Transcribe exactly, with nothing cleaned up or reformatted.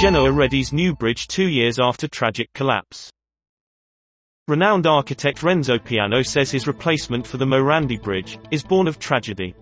Genoa readies new bridge two years after tragic collapse. Renowned architect Renzo Piano says his replacement for the Morandi Bridge is born of tragedy.